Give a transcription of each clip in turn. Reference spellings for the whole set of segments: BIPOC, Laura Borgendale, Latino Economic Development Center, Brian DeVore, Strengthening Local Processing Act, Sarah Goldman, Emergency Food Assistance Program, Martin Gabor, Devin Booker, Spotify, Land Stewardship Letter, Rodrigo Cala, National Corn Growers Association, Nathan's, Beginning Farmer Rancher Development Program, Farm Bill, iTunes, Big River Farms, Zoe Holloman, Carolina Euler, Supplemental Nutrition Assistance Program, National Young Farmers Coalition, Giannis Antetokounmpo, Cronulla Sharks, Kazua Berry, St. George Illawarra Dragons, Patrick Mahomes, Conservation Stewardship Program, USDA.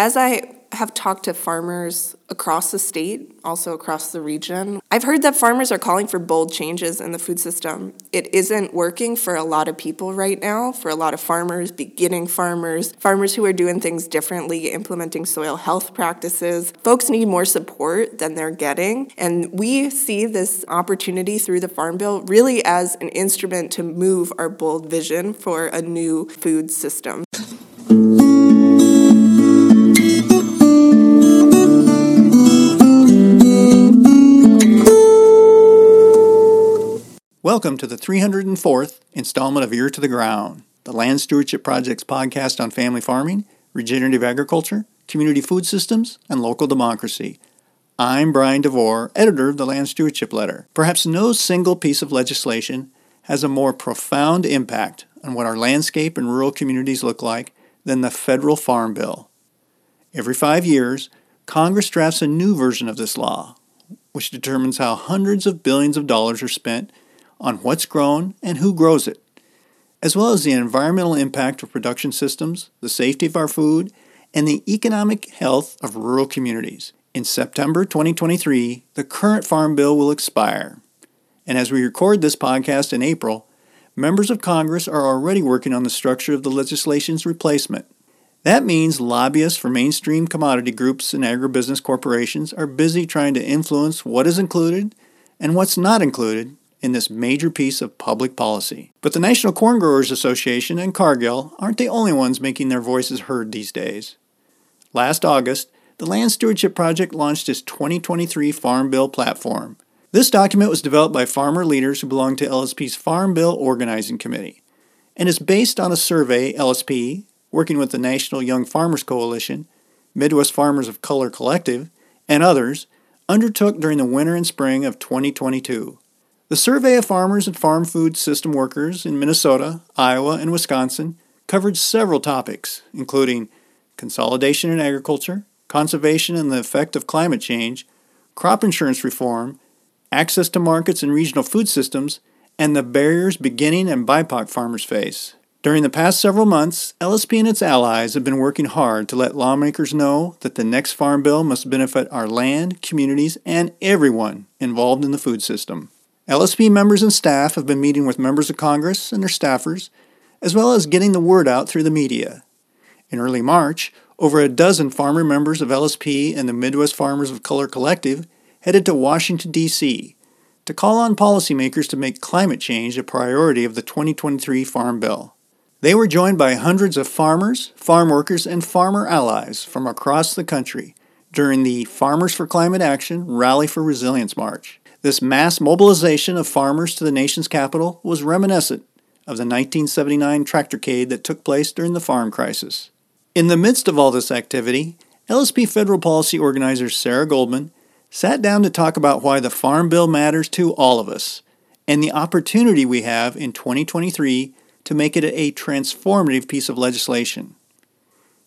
as I have talked to farmers across the state, also across the region, I've heard that farmers are calling for bold changes in the food system. It isn't working for a lot of people right now, for a lot of farmers, beginning farmers, farmers who are doing things differently, implementing soil health practices. Folks need more support than they're getting. And we see this opportunity through the Farm Bill really as an instrument to move our bold vision for a new food system. Welcome to the 304th installment of Ear to the Ground, the Land Stewardship Project's podcast on family farming, regenerative agriculture, community food systems, and local democracy. I'm Brian DeVore, editor of the Land Stewardship Letter. Perhaps no single piece of legislation has a more profound impact on what our landscape and rural communities look like than the federal Farm Bill. Every 5 years, Congress drafts a new version of this law, which determines how hundreds of billions of dollars are spent on what's grown and who grows it, as well as the environmental impact of production systems, the safety of our food, and the economic health of rural communities. In September 2023, the current Farm Bill will expire. And as we record this podcast in April, members of Congress are already working on the structure of the legislation's replacement. That means lobbyists for mainstream commodity groups and agribusiness corporations are busy trying to influence what is included and what's not included in this major piece of public policy. But the National Corn Growers Association and Cargill aren't the only ones making their voices heard these days. Last August, the Land Stewardship Project launched its 2023 Farm Bill platform. This document was developed by farmer leaders who belong to LSP's Farm Bill Organizing Committee, and is based on a survey LSP, working with the National Young Farmers Coalition, Midwest Farmers of Color Collective, and others, undertook during the winter and spring of 2022. The survey of farmers and farm food system workers in Minnesota, Iowa, and Wisconsin covered several topics, including consolidation in agriculture, conservation and the effect of climate change, crop insurance reform, access to markets and regional food systems, and the barriers beginning and BIPOC farmers face. During the past several months, LSP and its allies have been working hard to let lawmakers know that the next Farm Bill must benefit our land, communities, and everyone involved in the food system. LSP members and staff have been meeting with members of Congress and their staffers, as well as getting the word out through the media. In early March, over a dozen farmer members of LSP and the Midwest Farmers of Color Collective headed to Washington, D.C. to call on policymakers to make climate change a priority of the 2023 Farm Bill. They were joined by hundreds of farmers, farm workers, and farmer allies from across the country during the Farmers for Climate Action Rally for Resilience March. This mass mobilization of farmers to the nation's capital was reminiscent of the 1979 tractorcade that took place during the farm crisis. In the midst of all this activity, LSP federal policy organizer Sarah Goldman sat down to talk about why the Farm Bill matters to all of us and the opportunity we have in 2023 to make it a transformative piece of legislation.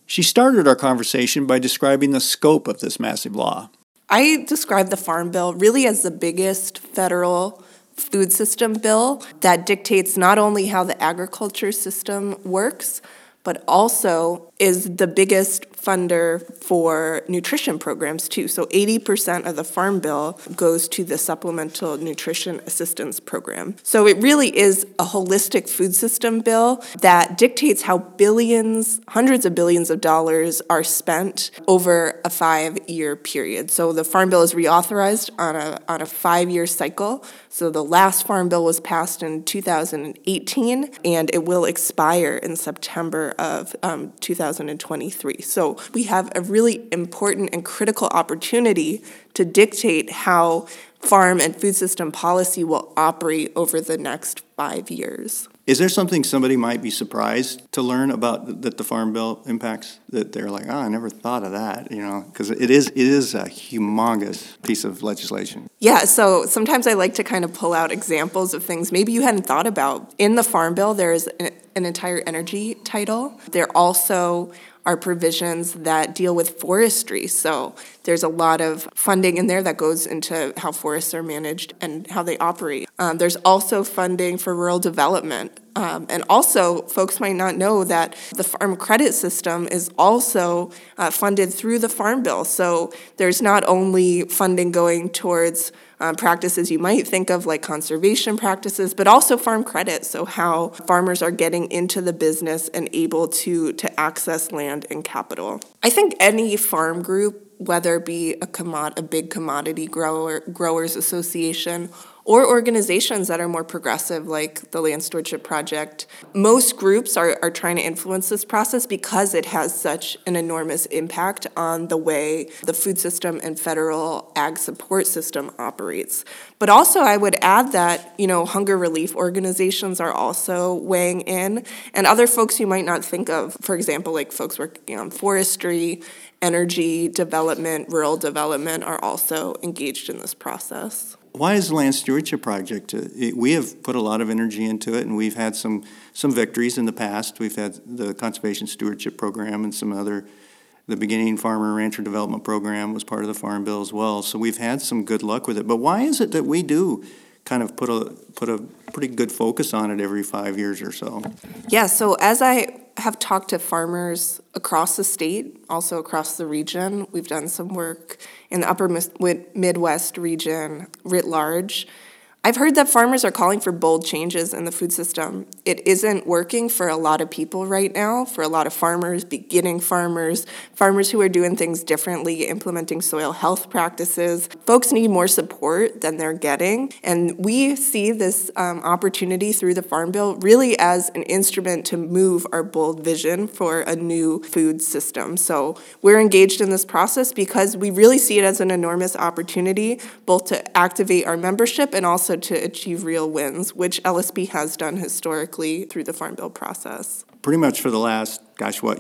She started our conversation by describing the scope of this massive law. I describe the Farm Bill really as the biggest federal food system bill that dictates not only how the agriculture system works, but also is the biggest funder for nutrition programs too. So 80% of the Farm Bill goes to the Supplemental Nutrition Assistance Program. So it really is a holistic food system bill that dictates how billions, hundreds of billions of dollars are spent over a 5-year period. So the Farm Bill is reauthorized on a 5-year cycle. So the last Farm Bill was passed in 2018, and it will expire in September of 2023. So we have a really important and critical opportunity to dictate how farm and food system policy will operate over the next 5 years. Is there something somebody might be surprised to learn about that the Farm Bill impacts, that they're like, I never thought of that, because it is a humongous piece of legislation? Yeah, so sometimes I like to kind of pull out examples of things maybe you hadn't thought about. In the Farm Bill, there is an entire energy title. There also are provisions that deal with forestry. So there's a lot of funding in there that goes into how forests are managed and how they operate. There's also funding for rural development. And also, folks might not know that the farm credit system is also funded through the Farm Bill. So there's not only funding going towards practices you might think of like conservation practices, but also farm credit, so how farmers are getting into the business and able to access land and capital. I think any farm group, whether it be a big commodity growers association or organizations that are more progressive like the Land Stewardship Project. Most groups are trying to influence this process because it has such an enormous impact on the way the food system and federal ag support system operates. But also I would add that, hunger relief organizations are also weighing in, and other folks you might not think of, for example, like folks working on forestry, energy development, rural development are also engaged in this process. Why is the Land Stewardship Project, we have put a lot of energy into it, and we've had some victories in the past. We've had the Conservation Stewardship Program and the Beginning Farmer Rancher Development Program was part of the Farm Bill as well. So we've had some good luck with it. But why is it that we do kind of put a pretty good focus on it every 5 years or so? Yeah, so as I have talked to farmers across the state, also across the region. We've done some work in the upper Midwest region writ large. I've heard that farmers are calling for bold changes in the food system. It isn't working for a lot of people right now, for a lot of farmers, beginning farmers, farmers who are doing things differently, implementing soil health practices. Folks need more support than they're getting. And we see this opportunity through the Farm Bill really as an instrument to move our bold vision for a new food system. So we're engaged in this process because we really see it as an enormous opportunity, both to activate our membership and also to achieve real wins, which LSP has done historically through the Farm Bill process. Pretty much for the last,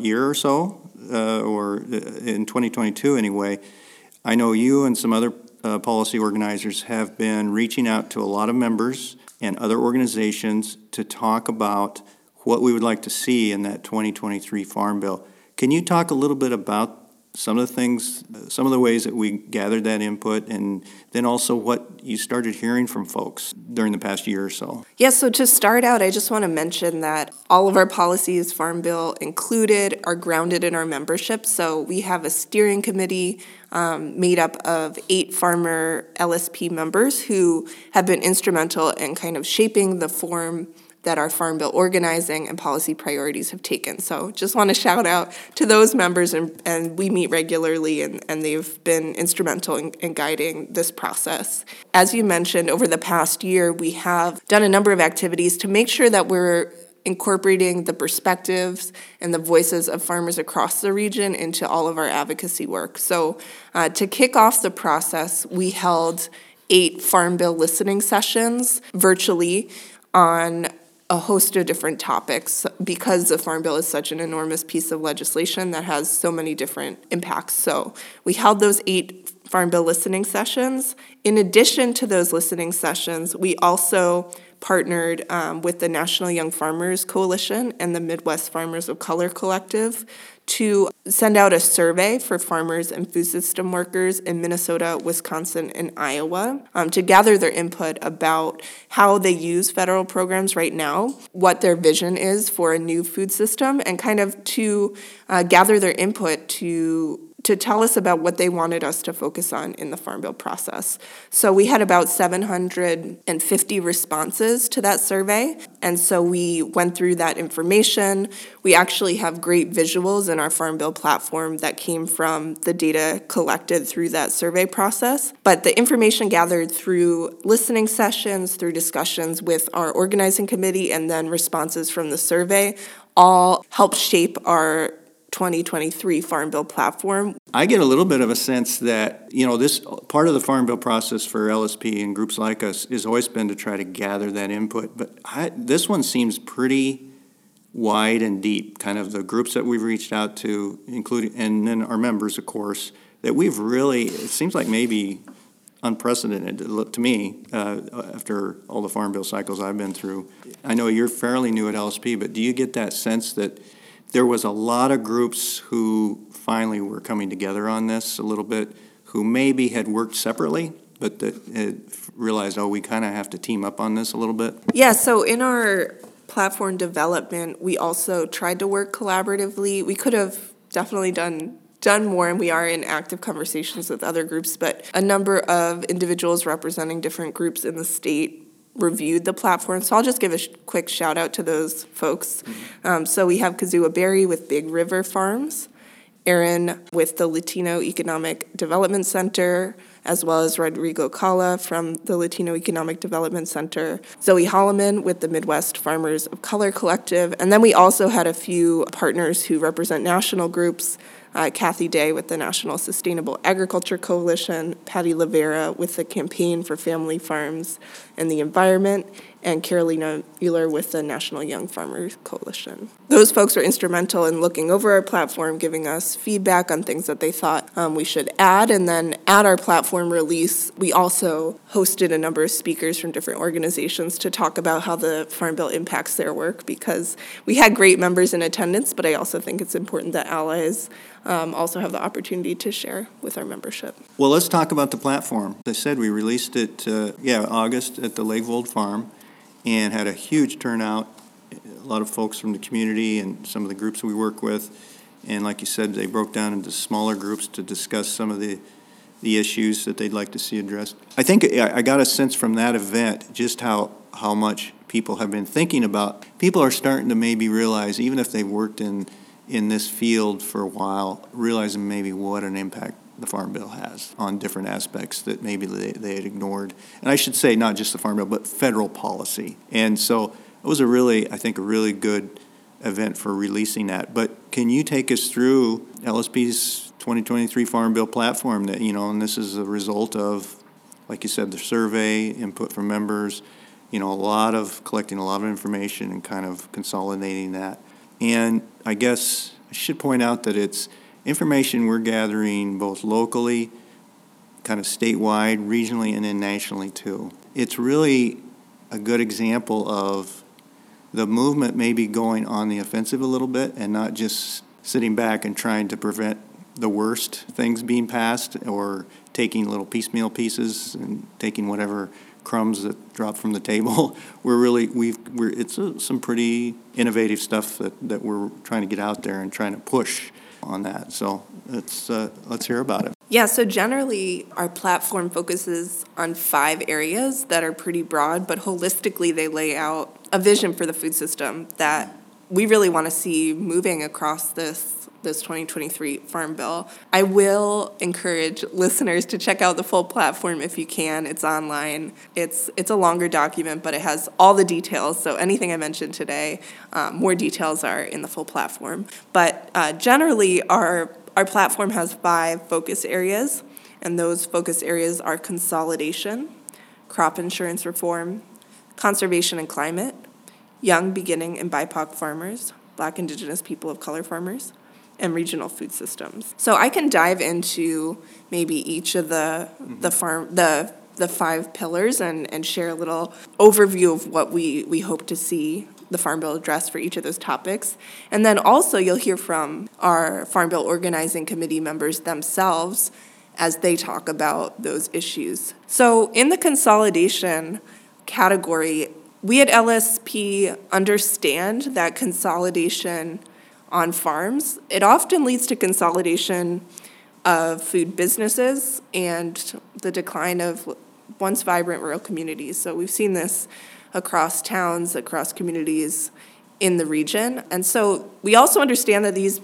year or so, or in 2022 anyway, I know you and some other policy organizers have been reaching out to a lot of members and other organizations to talk about what we would like to see in that 2023 Farm Bill. Can you talk a little bit about some of the things, some of the ways that we gathered that input, and then also what you started hearing from folks during the past year or so? Yeah, so to start out, I just want to mention that all of our policies, Farm Bill included, are grounded in our membership. So we have a steering committee made up of 8 farmer LSP members who have been instrumental in kind of shaping the form that our Farm Bill organizing and policy priorities have taken. So just want to shout out to those members, and we meet regularly, and they've been instrumental in guiding this process. As you mentioned, over the past year, we have done a number of activities to make sure that we're incorporating the perspectives and the voices of farmers across the region into all of our advocacy work. So to kick off the process, we held 8 Farm Bill listening sessions virtually on a host of different topics because the Farm Bill is such an enormous piece of legislation that has so many different impacts. So we held those 8 Farm Bill listening sessions. In addition to those listening sessions, we also partnered with the National Young Farmers Coalition and the Midwest Farmers of Color Collective to send out a survey for farmers and food system workers in Minnesota, Wisconsin, and Iowa to gather their input about how they use federal programs right now, what their vision is for a new food system, and kind of to gather their input to tell us about what they wanted us to focus on in the Farm Bill process. So we had about 750 responses to that survey, and so we went through that information. We actually have great visuals in our Farm Bill platform that came from the data collected through that survey process. But the information gathered through listening sessions, through discussions with our organizing committee, and then responses from the survey all helped shape our 2023 Farm Bill platform. I get a little bit of a sense that, this part of the Farm Bill process for LSP and groups like us has always been to try to gather that input, but this one seems pretty wide and deep, kind of the groups that we've reached out to, including, and then our members, of course, that we've really, it seems like maybe unprecedented to me after all the Farm Bill cycles I've been through. I know you're fairly new at LSP, but do you get that sense that there was a lot of groups who finally were coming together on this a little bit, who maybe had worked separately, but that realized, we kind of have to team up on this a little bit? Yeah, so in our platform development, we also tried to work collaboratively. We could have definitely done more, and we are in active conversations with other groups, but a number of individuals representing different groups in the state reviewed the platform. So I'll just give a quick shout out to those folks. So we have Kazua Berry with Big River Farms, Aaron with the Latino Economic Development Center, as well as Rodrigo Cala from the Latino Economic Development Center, Zoe Holloman with the Midwest Farmers of Color Collective, and then we also had a few partners who represent national groups, Kathy Day with the National Sustainable Agriculture Coalition, Patty Lavera with the Campaign for Family Farms and the Environment, and Carolina Euler with the National Young Farmers Coalition. Those folks were instrumental in looking over our platform, giving us feedback on things that they thought we should add. And then at our platform release, we also hosted a number of speakers from different organizations to talk about how the Farm Bill impacts their work, because we had great members in attendance, but I also think it's important that allies also have the opportunity to share with our membership. Well, let's talk about the platform. As I said, we released it, August at the Lavold Farm, and had a huge turnout, a lot of folks from the community and some of the groups we work with. And like you said, they broke down into smaller groups to discuss some of the issues that they'd like to see addressed. I think I got a sense from that event just how much people have been thinking about. People are starting to maybe realize, even if they've worked in this field for a while, realizing maybe what an impact the Farm Bill has on different aspects that maybe they had ignored. And I should say not just the Farm Bill, but federal policy. And so it was a really good event for releasing that. But can you take us through LSP's 2023 Farm Bill platform that, and this is a result of, like you said, the survey, input from members, collecting a lot of information and kind of consolidating that. And I guess I should point out that it's information we're gathering both locally, kind of statewide, regionally, and then nationally too. It's really a good example of the movement maybe going on the offensive a little bit and not just sitting back and trying to prevent the worst things being passed or taking little piecemeal pieces and taking whatever crumbs that drop from the table. It's some pretty innovative stuff that we're trying to get out there and trying to push on that. So let's hear about it. Yeah, so generally our platform focuses on 5 areas that are pretty broad, but holistically they lay out a vision for the food system that we really want to see moving across this 2023 Farm Bill. I will encourage listeners to check out the full platform if you can. It's online. It's a longer document, but it has all the details. So anything I mentioned today, more details are in the full platform. But generally, our platform has 5 focus areas, and those focus areas are consolidation, crop insurance reform, conservation and climate, young, beginning, and BIPOC farmers, Black, Indigenous, people of color farmers, and regional food systems. So I can dive into maybe each of the 5 pillars and share a little overview of what we hope to see the Farm Bill address for each of those topics. And then also you'll hear from our Farm Bill Organizing Committee members themselves as they talk about those issues. So in the consolidation category, we at LSP understand that consolidation on farms, it often leads to consolidation of food businesses and the decline of once vibrant rural communities. So we've seen this across towns, across communities in the region. And so we also understand that these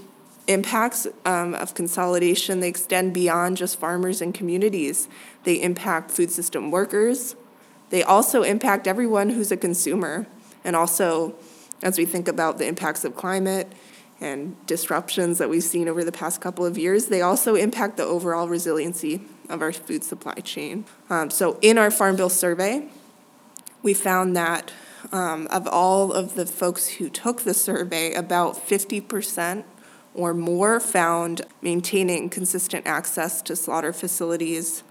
impacts of consolidation, they extend beyond just farmers and communities. They impact food system workers. They also impact everyone who's a consumer. And also, as we think about the impacts of climate and disruptions that we've seen over the past couple of years, they also impact the overall resiliency of our food supply chain. So in our Farm Bill survey, we found that of all of the folks who took the survey, about 50% or more found maintaining consistent access to slaughter facilities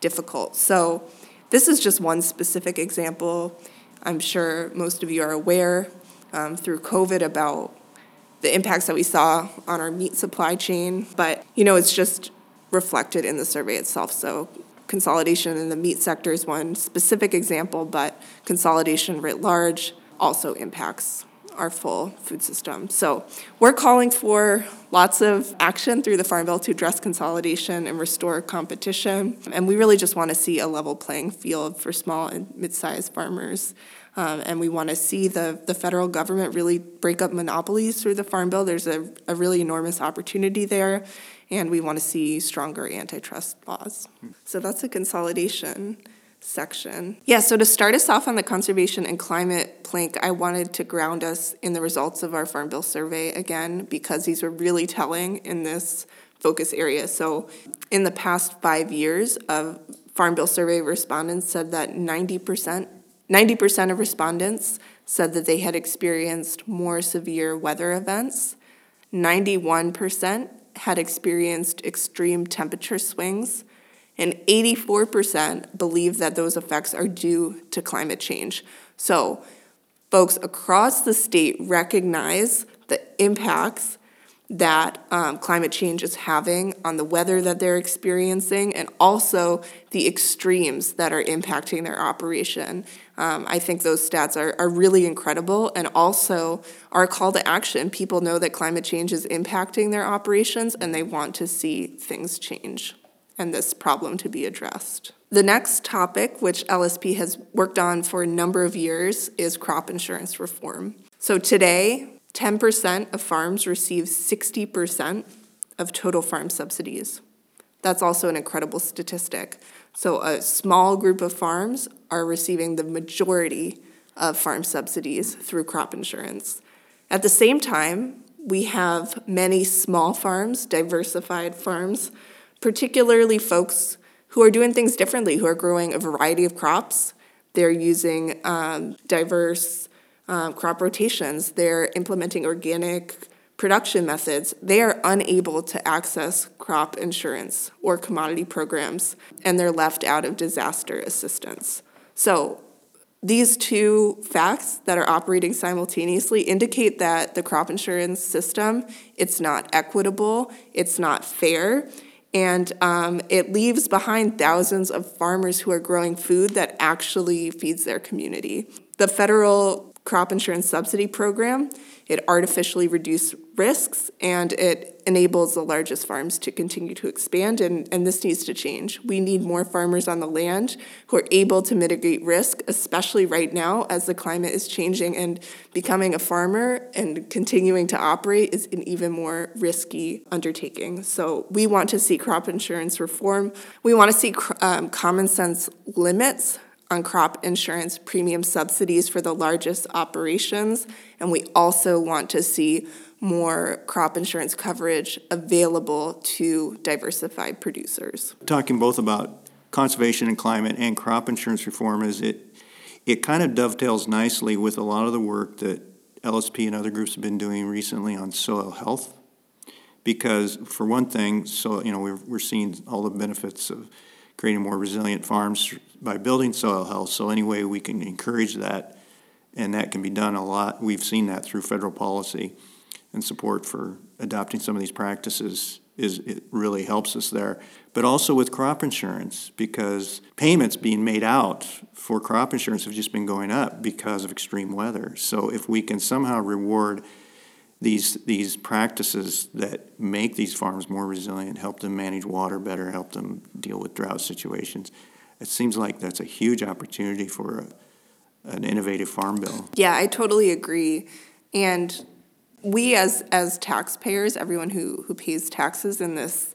difficult. So this is just one specific example. I'm sure most of you are aware through COVID about the impacts that we saw on our meat supply chain, but it's just reflected in the survey itself. So consolidation in the meat sector is one specific example, but consolidation writ large also impacts our full food system. So we're calling for lots of action through the Farm Bill to address consolidation and restore competition. And we really just want to see a level playing field for small and mid-sized farmers. And we want to see the federal government really break up monopolies through the Farm Bill. There's a really enormous opportunity there, and we want to see stronger antitrust laws. So that's a consolidation section. Yeah, so to start us off on the conservation and climate plank, I wanted to ground us in the results of our Farm Bill survey again, because these were really telling in this focus area. So in the past 5 years, of Farm Bill survey respondents said that 90% of respondents said that they had experienced more severe weather events. 91% had experienced extreme temperature swings. And 84% believe that those effects are due to climate change. So folks across the state recognize the impacts that climate change is having on the weather that they're experiencing, and also the extremes that are impacting their operation. I think those stats are really incredible, and also our call to action. People know that climate change is impacting their operations, and they want to see things change and this problem to be addressed. The next topic, which LSP has worked on for a number of years, is crop insurance reform. So today, 10% of farms receive 60% of total farm subsidies. That's also an incredible statistic. So a small group of farms are receiving the majority of farm subsidies through crop insurance. At the same time, we have many small farms, diversified farms, particularly folks who are doing things differently, who are growing a variety of crops. They're using diverse crop rotations, they're implementing organic production methods, they are unable to access crop insurance or commodity programs, and they're left out of disaster assistance. So these two facts that are operating simultaneously indicate that the crop insurance system, it's not equitable, it's not fair, and it leaves behind thousands of farmers who are growing food that actually feeds their community. The federal crop insurance subsidy program, it artificially reduces risks, and it enables the largest farms to continue to expand, and this needs to change. We need more farmers on the land who are able to mitigate risk, especially right now as the climate is changing, and becoming a farmer and continuing to operate is an even more risky undertaking. So we want to see crop insurance reform. We want to see common sense limits on crop insurance premium subsidies for the largest operations, and we also want to see more crop insurance coverage available to diversified producers. Talking both about conservation and climate and crop insurance reform, is it kind of dovetails nicely with a lot of the work that LSP and other groups have been doing recently on soil health, because for one thing, so we're seeing all the benefits of creating more resilient farms by building soil health. So any way we can encourage that, and that can be done a lot. We've seen that through federal policy and support for adopting some of these practices. It really helps us there. But also with crop insurance, because payments being made out for crop insurance have just been going up because of extreme weather. So if we can somehow reward these practices that make these farms more resilient, help them manage water better, help them deal with drought situations, it seems like that's a huge opportunity for an innovative farm bill. Yeah, I totally agree. And we as taxpayers, everyone who pays taxes in this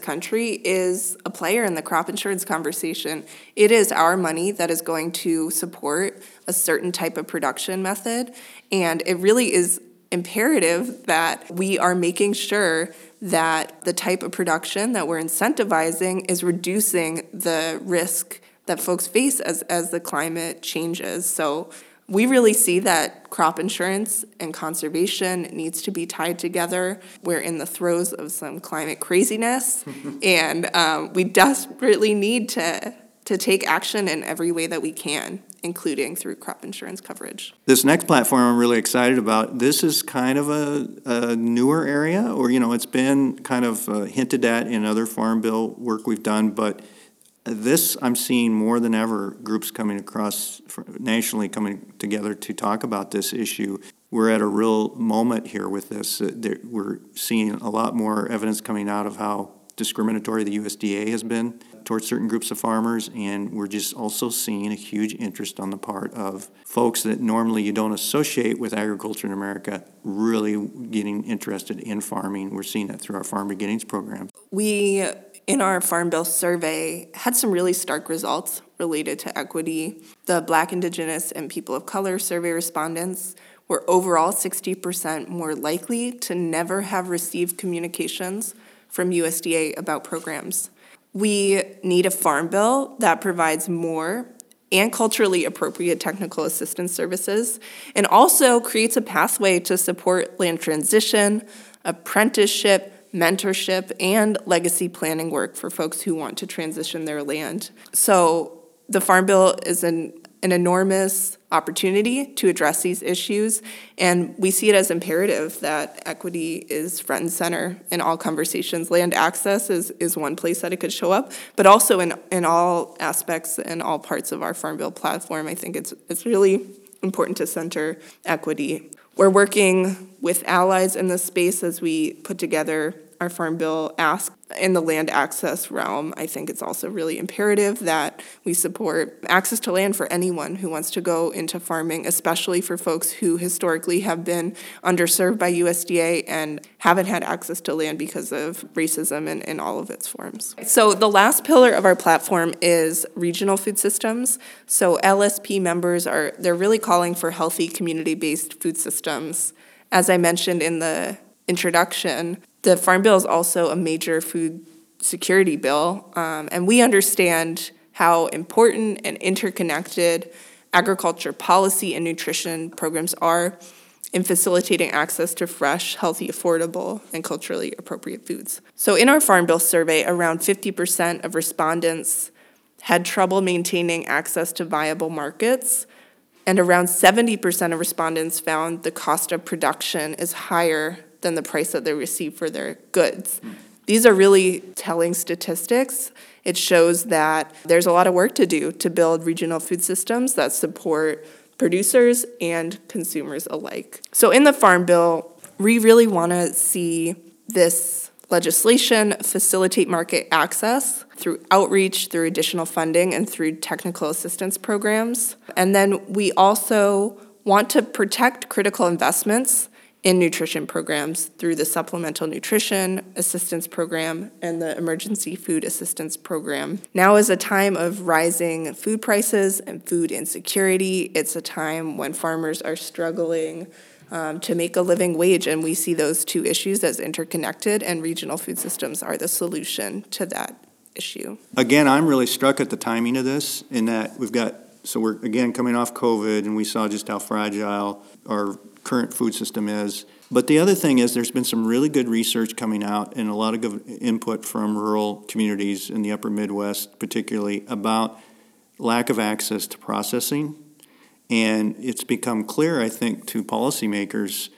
country is a player in the crop insurance conversation. It is our money that is going to support a certain type of production method, and it really is imperative that we are making sure that the type of production that we're incentivizing is reducing the risk that folks face as the climate changes. So we really see that crop insurance and conservation needs to be tied together. We're in the throes of some climate craziness, and we desperately need to take action in every way that we can, including through crop insurance coverage. This next platform I'm really excited about. This is kind of a newer area, or it's been kind of hinted at in other Farm Bill work we've done, but this, I'm seeing more than ever groups coming across nationally coming together to talk about this issue. We're at a real moment here with this. We're seeing a lot more evidence coming out of how discriminatory the USDA has been towards certain groups of farmers, and we're just also seeing a huge interest on the part of folks that normally you don't associate with agriculture in America really getting interested in farming. We're seeing that through our Farm Beginnings Program. We, in our Farm Bill survey, had some really stark results related to equity. The Black, Indigenous, and People of Color survey respondents were overall 60% more likely to never have received communications from USDA about programs. We need a farm bill that provides more and culturally appropriate technical assistance services, and also creates a pathway to support land transition, apprenticeship, mentorship, and legacy planning work for folks who want to transition their land. So the Farm Bill is an enormous opportunity to address these issues, and we see it as imperative that equity is front and center in all conversations. Land access is one place that it could show up, but also in all aspects and all parts of our Farm Bill platform. I think it's really important to center equity. We're working with allies in this space as we put together our Farm Bill ask. In the land access realm, I think it's also really imperative that we support access to land for anyone who wants to go into farming, especially for folks who historically have been underserved by USDA and haven't had access to land because of racism in all of its forms. So the last pillar of our platform is regional food systems. So LSP members they're really calling for healthy community-based food systems. As I mentioned in the introduction, the Farm Bill is also a major food security bill, and we understand how important and interconnected agriculture policy and nutrition programs are in facilitating access to fresh, healthy, affordable, and culturally appropriate foods. So in our Farm Bill survey, around 50% of respondents had trouble maintaining access to viable markets, and around 70% of respondents found the cost of production is higher than the price that they receive for their goods. These are really telling statistics. It shows that there's a lot of work to do to build regional food systems that support producers and consumers alike. So in the Farm Bill, we really want to see this legislation facilitate market access through outreach, through additional funding, and through technical assistance programs. And then we also want to protect critical investments in nutrition programs through the Supplemental Nutrition Assistance Program and the Emergency Food Assistance Program. Now is a time of rising food prices and food insecurity. It's a time when farmers are struggling to make a living wage, and we see those two issues as interconnected, and regional food systems are the solution to that issue. Again, I'm really struck at the timing of this, in that we're again coming off COVID, and we saw just how fragile our current food system is. But the other thing is there's been some really good research coming out and a lot of good input from rural communities in the upper Midwest, particularly about lack of access to processing. And it's become clear, I think, to policymakers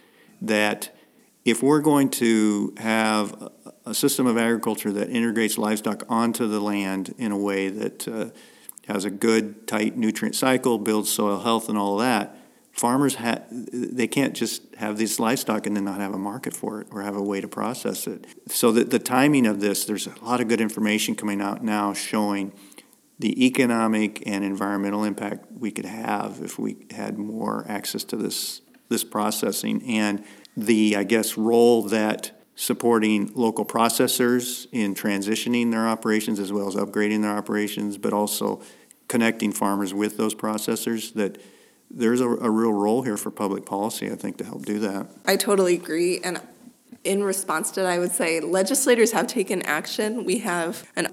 that if we're going to have a system of agriculture that integrates livestock onto the land in a way that has a good, tight nutrient cycle, builds soil health and all that, farmers, they can't just have this livestock and then not have a market for it or have a way to process it. So the timing of this, there's a lot of good information coming out now showing the economic and environmental impact we could have if we had more access to this processing, and the, I guess, role that supporting local processors in transitioning their operations as well as upgrading their operations, but also connecting farmers with those processors, that there's a real role here for public policy, I think, to help do that. I totally agree. And in response to that, I would say legislators have taken action. We have an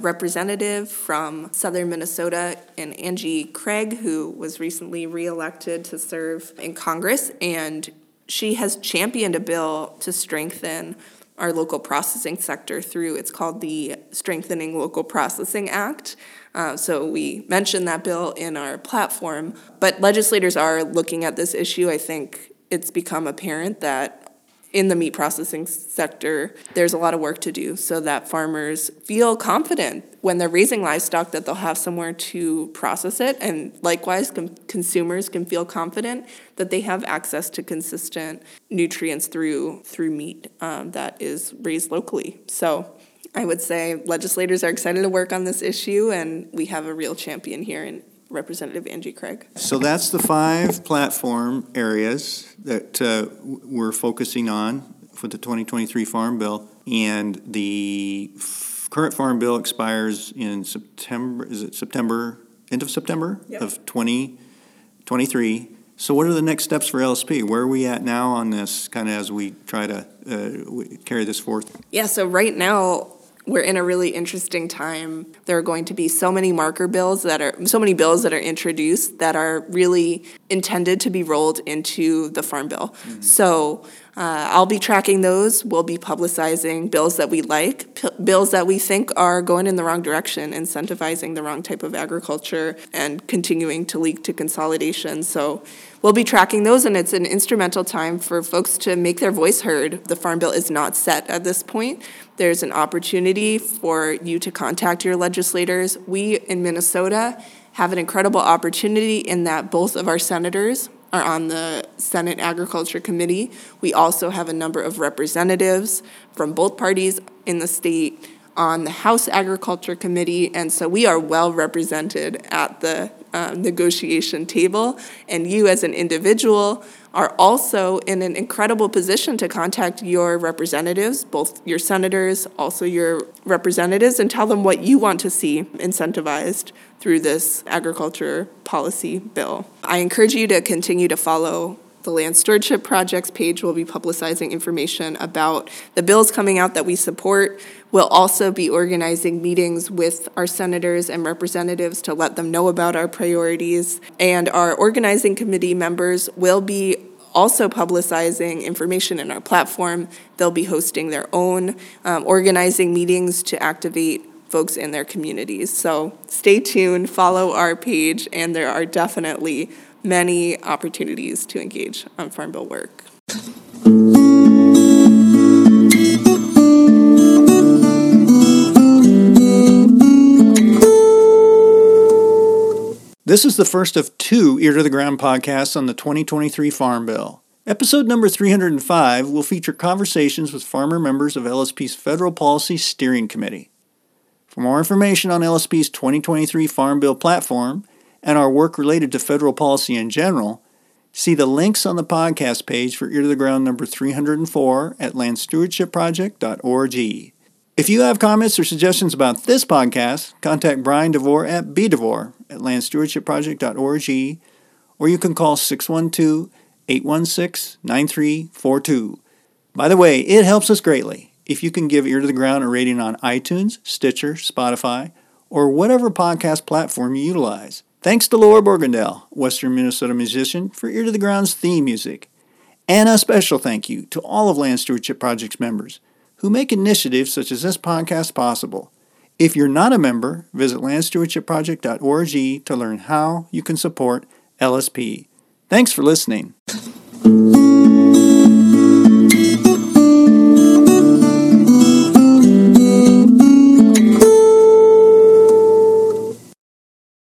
representative from southern Minnesota, and Angie Craig, who was recently reelected to serve in Congress, and she has championed a bill to strengthen our local processing sector through, it's called the Strengthening Local Processing Act. So we mentioned that bill in our platform, but legislators are looking at this issue. I think it's become apparent that in the meat processing sector, there's a lot of work to do so that farmers feel confident when they're raising livestock that they'll have somewhere to process it. And likewise, consumers can feel confident that they have access to consistent nutrients through meat that is raised locally. So I would say legislators are excited to work on this issue, and we have a real champion here in Representative Angie Craig. So that's the 5 platform areas that we're focusing on for the 2023 Farm Bill. And the current Farm Bill expires in September, end of September of 2023. So what are the next steps for LSP? Where are we at now on this, kind of as we try to carry this forth? Yeah, so right now, we're in a really interesting time. There are going to be so many bills that are introduced that are really intended to be rolled into the Farm Bill. Mm-hmm. So I'll be tracking those. We'll be publicizing bills that we like, bills that we think are going in the wrong direction, incentivizing the wrong type of agriculture, and continuing to lead to consolidation. So we'll be tracking those, and it's an instrumental time for folks to make their voice heard. The Farm Bill is not set at this point. There's an opportunity for you to contact your legislators. We in Minnesota have an incredible opportunity in that both of our senators are on the Senate Agriculture Committee. We also have a number of representatives from both parties in the state on the House Agriculture Committee, and so we are well represented at the negotiation table, and you as an individual are also in an incredible position to contact your representatives, both your senators, also your representatives, and tell them what you want to see incentivized through this agriculture policy bill. I encourage you to continue to follow the Land Stewardship Project's page. Will be publicizing information about the bills coming out that we support. We'll also be organizing meetings with our senators and representatives to let them know about our priorities. And our organizing committee members will be also publicizing information in our platform. They'll be hosting their own organizing meetings to activate folks in their communities. So stay tuned, follow our page, and there are definitely many opportunities to engage on Farm Bill work. This is the first of 2 Ear to the Ground podcasts on the 2023 Farm Bill. Episode number 305 will feature conversations with farmer members of LSP's Federal Policy Steering Committee. For more information on LSP's 2023 Farm Bill platform and our work related to federal policy in general, see the links on the podcast page for Ear to the Ground number 304 at landstewardshipproject.org. If you have comments or suggestions about this podcast, contact Brian DeVore at bdevore@landstewardshipproject.org, or you can call 612-816-9342. By the way, it helps us greatly if you can give Ear to the Ground a rating on iTunes, Stitcher, Spotify, or whatever podcast platform you utilize. Thanks to Laura Borgendale, Western Minnesota musician, for Ear to the Ground's theme music. And a special thank you to all of Land Stewardship Project's members who make initiatives such as this podcast possible. If you're not a member, visit landstewardshipproject.org to learn how you can support LSP. Thanks for listening.